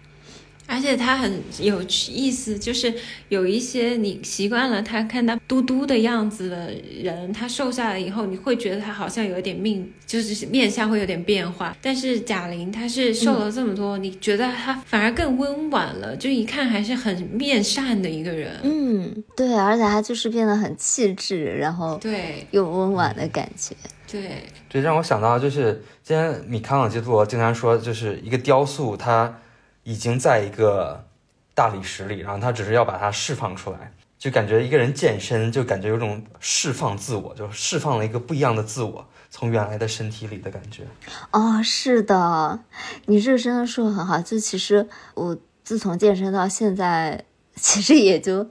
而且她很有意思，就是有一些你习惯了她看她嘟嘟的样子的人，她瘦下来以后你会觉得她好像有点命，就是面相会有点变化，但是贾玲她是瘦了这么多、嗯、你觉得她反而更温婉了，就一看还是很面善的一个人。嗯，对，而且她就是变得很气质，然后对又温婉的感觉。对对，让我想到就是今天米开朗基罗经常说就是一个雕塑它已经在一个大理石里，然后他只是要把它释放出来，就感觉一个人健身就感觉有种释放自我，就释放了一个不一样的自我，从原来的身体里的感觉。哦，是的，你这个真的说得很好。就其实我自从健身到现在其实也就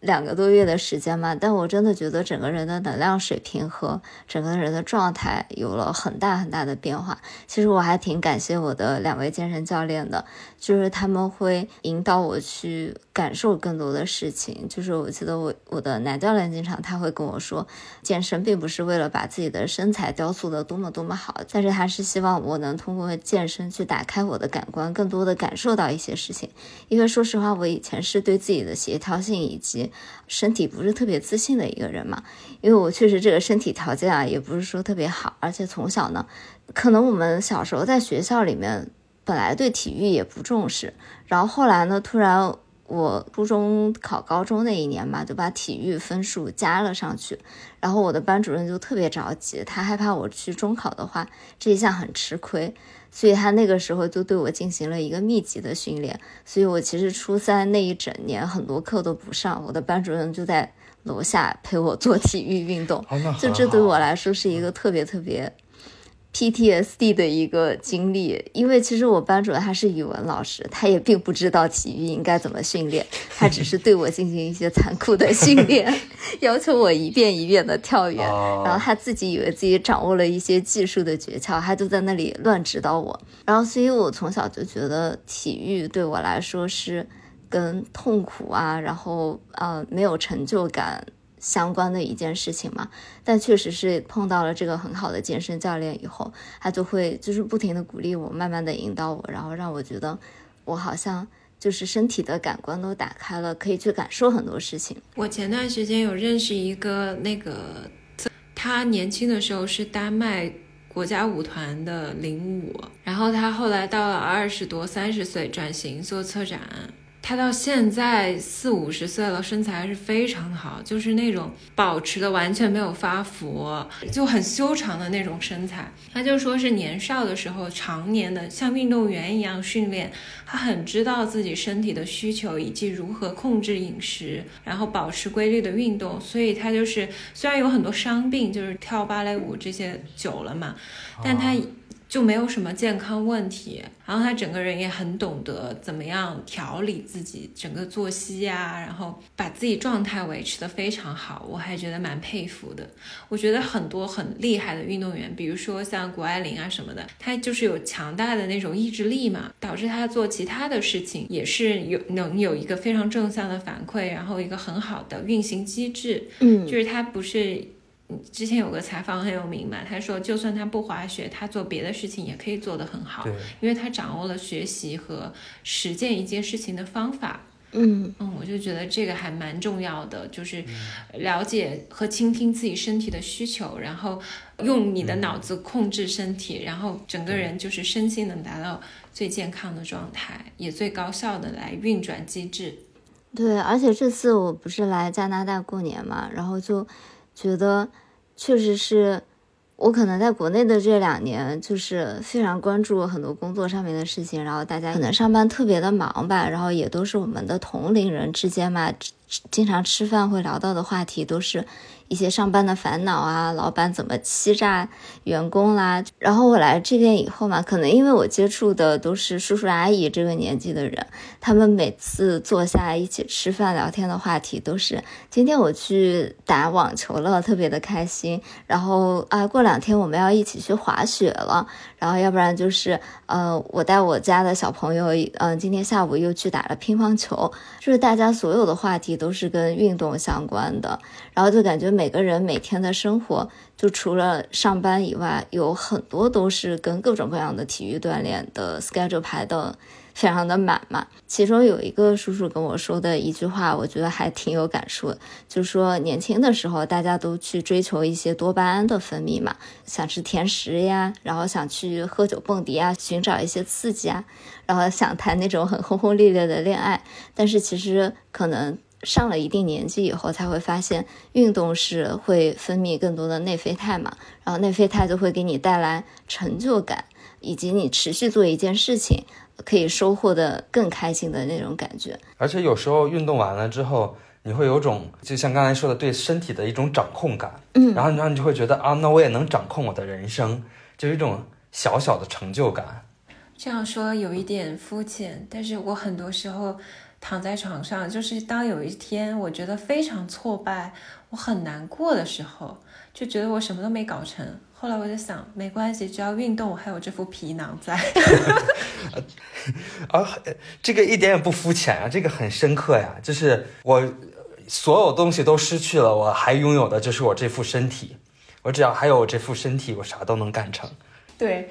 两个多月的时间嘛，但我真的觉得整个人的能量水平和整个人的状态有了很大很大的变化。其实我还挺感谢我的两位健身教练的，就是他们会引导我去感受更多的事情。就是我记得我我的男教练经常他会跟我说，健身并不是为了把自己的身材雕塑的多么多么好，但是他是希望我能通过健身去打开我的感官，更多的感受到一些事情。因为说实话，我以前是对自己的协调性以及身体不是特别自信的一个人嘛，因为我确实这个身体条件啊也不是说特别好，而且从小呢，可能我们小时候在学校里面本来对体育也不重视，然后后来呢，突然我初中考高中那一年嘛，就把体育分数加了上去，然后我的班主任就特别着急，他害怕我去中考的话这一项很吃亏，所以他那个时候就对我进行了一个密集的训练。所以我其实初三那一整年很多课都不上，我的班主任就在楼下陪我做体育运动，就这对我来说是一个特别特别P T S D 的一个经历。因为其实我班主任他是语文老师，他也并不知道体育应该怎么训练，他只是对我进行一些残酷的训练要求我一遍一遍的跳远，然后他自己以为自己掌握了一些技术的诀窍，他就在那里乱指导我。然后所以我从小就觉得体育对我来说是跟痛苦啊，然后呃没有成就感相关的一件事情嘛。但确实是碰到了这个很好的健身教练以后，他就会就是不停的鼓励我，慢慢的引导我，然后让我觉得我好像就是身体的感官都打开了，可以去感受很多事情。我前段时间有认识一个那个，他年轻的时候是丹麦国家舞团的领舞，然后他后来到了二十多三十岁转型做策展，他到现在四五十岁了，身材还是非常好，就是那种保持的完全没有发福，就很修长的那种身材。他就说是年少的时候常年的像运动员一样训练，他很知道自己身体的需求以及如何控制饮食，然后保持规律的运动。所以他就是虽然有很多伤病，就是跳芭蕾舞这些久了嘛，但他就没有什么健康问题，然后他整个人也很懂得怎么样调理自己整个作息啊，然后把自己状态维持得非常好，我还觉得蛮佩服的。我觉得很多很厉害的运动员，比如说像谷爱凌啊什么的，他就是有强大的那种意志力嘛，导致他做其他的事情也是有能有一个非常正向的反馈，然后一个很好的运行机制。嗯，就是他不是之前有个采访很有名嘛，他说就算他不滑雪，他做别的事情也可以做得很好，因为他掌握了学习和实践一件事情的方法。嗯嗯，我就觉得这个还蛮重要的，就是了解和倾听自己身体的需求，然后用你的脑子控制身体，然后整个人就是身心能达到最健康的状态，也最高效的来运转机制。对，而且这次我不是来加拿大过年嘛，然后就觉得确实是我可能在国内的这两年就是非常关注很多工作上面的事情，然后大家可能上班特别的忙吧，然后也都是我们的同龄人之间嘛，经常吃饭会聊到的话题都是一些上班的烦恼啊，老板怎么欺诈员工啦。然后我来这边以后嘛，可能因为我接触的都是叔叔阿姨这个年纪的人，他们每次坐下来一起吃饭聊天的话题都是今天我去打网球了，特别的开心，然后啊过两天我们要一起去滑雪了，然后要不然就是呃我带我家的小朋友嗯、呃、今天下午又去打了乒乓球，就是大家所有的话题都是跟运动相关的。然后就感觉每个人每天的生活就除了上班以外，有很多都是跟各种各样的体育锻炼的 schedule 排的非常的满嘛。其中有一个叔叔跟我说的一句话，我觉得还挺有感触，就说年轻的时候大家都去追求一些多巴胺的分泌嘛，想吃甜食呀，然后想去喝酒蹦迪啊，寻找一些刺激啊，然后想谈那种很轰轰烈烈的恋爱。但是其实可能上了一定年纪以后才会发现，运动是会分泌更多的内啡肽嘛，然后内啡肽就会给你带来成就感，以及你持续做一件事情可以收获的更开心的那种感觉。而且有时候运动完了之后，你会有种就像刚才说的对身体的一种掌控感，嗯，然后然后你就会觉得啊，那我也能掌控我的人生，就是一种小小的成就感。这样说有一点肤浅，但是我很多时候躺在床上，就是当有一天我觉得非常挫败，我很难过的时候，就觉得我什么都没搞成，后来我就想，没关系，只要运动，我还有这副皮囊在。啊，这个一点也不肤浅啊，这个很深刻呀。就是我所有东西都失去了，我还拥有的就是我这副身体。我只要还有我这副身体，我啥都能干成。对，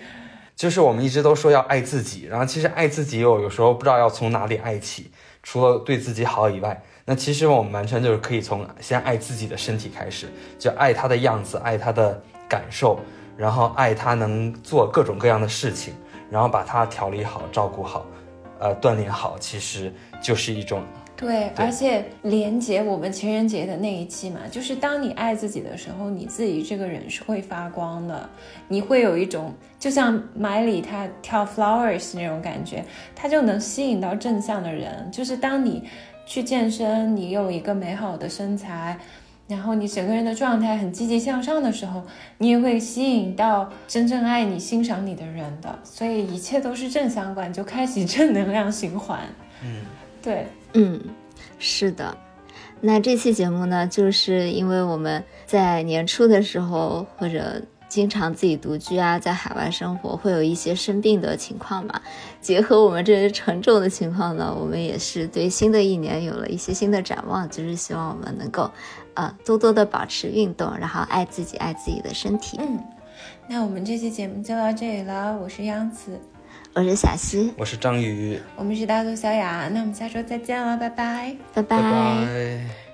就是我们一直都说要爱自己，然后其实爱自己我有时候不知道要从哪里爱起，除了对自己好以外，那其实我们完全就是可以从先爱自己的身体开始，就爱他的样子，爱他的感受，然后爱他能做各种各样的事情，然后把他调理好，照顾好，呃，锻炼好，其实就是一种 对, 对而且连接我们情人节的那一期嘛，就是当你爱自己的时候，你自己这个人是会发光的，你会有一种就像 Miley 她跳 Flowers 那种感觉，她就能吸引到正向的人。就是当你去健身，你有一个美好的身材，然后你整个人的状态很积极向上的时候，你也会吸引到真正爱你欣赏你的人的。所以一切都是正相关，就开启正能量循环。嗯，对，嗯，是的。那这期节目呢，就是因为我们在年初的时候或者经常自己独居啊，在海外生活会有一些生病的情况嘛，结合我们这些沉重的情况呢，我们也是对新的一年有了一些新的展望，就是希望我们能够呃，多多的保持运动，然后爱自己，爱自己的身体。嗯，那我们这期节目就到这里了。我是央子，我是小溪，我是张宇，我们是大肚小雅。那我们下周再见了，拜拜，拜拜。拜拜。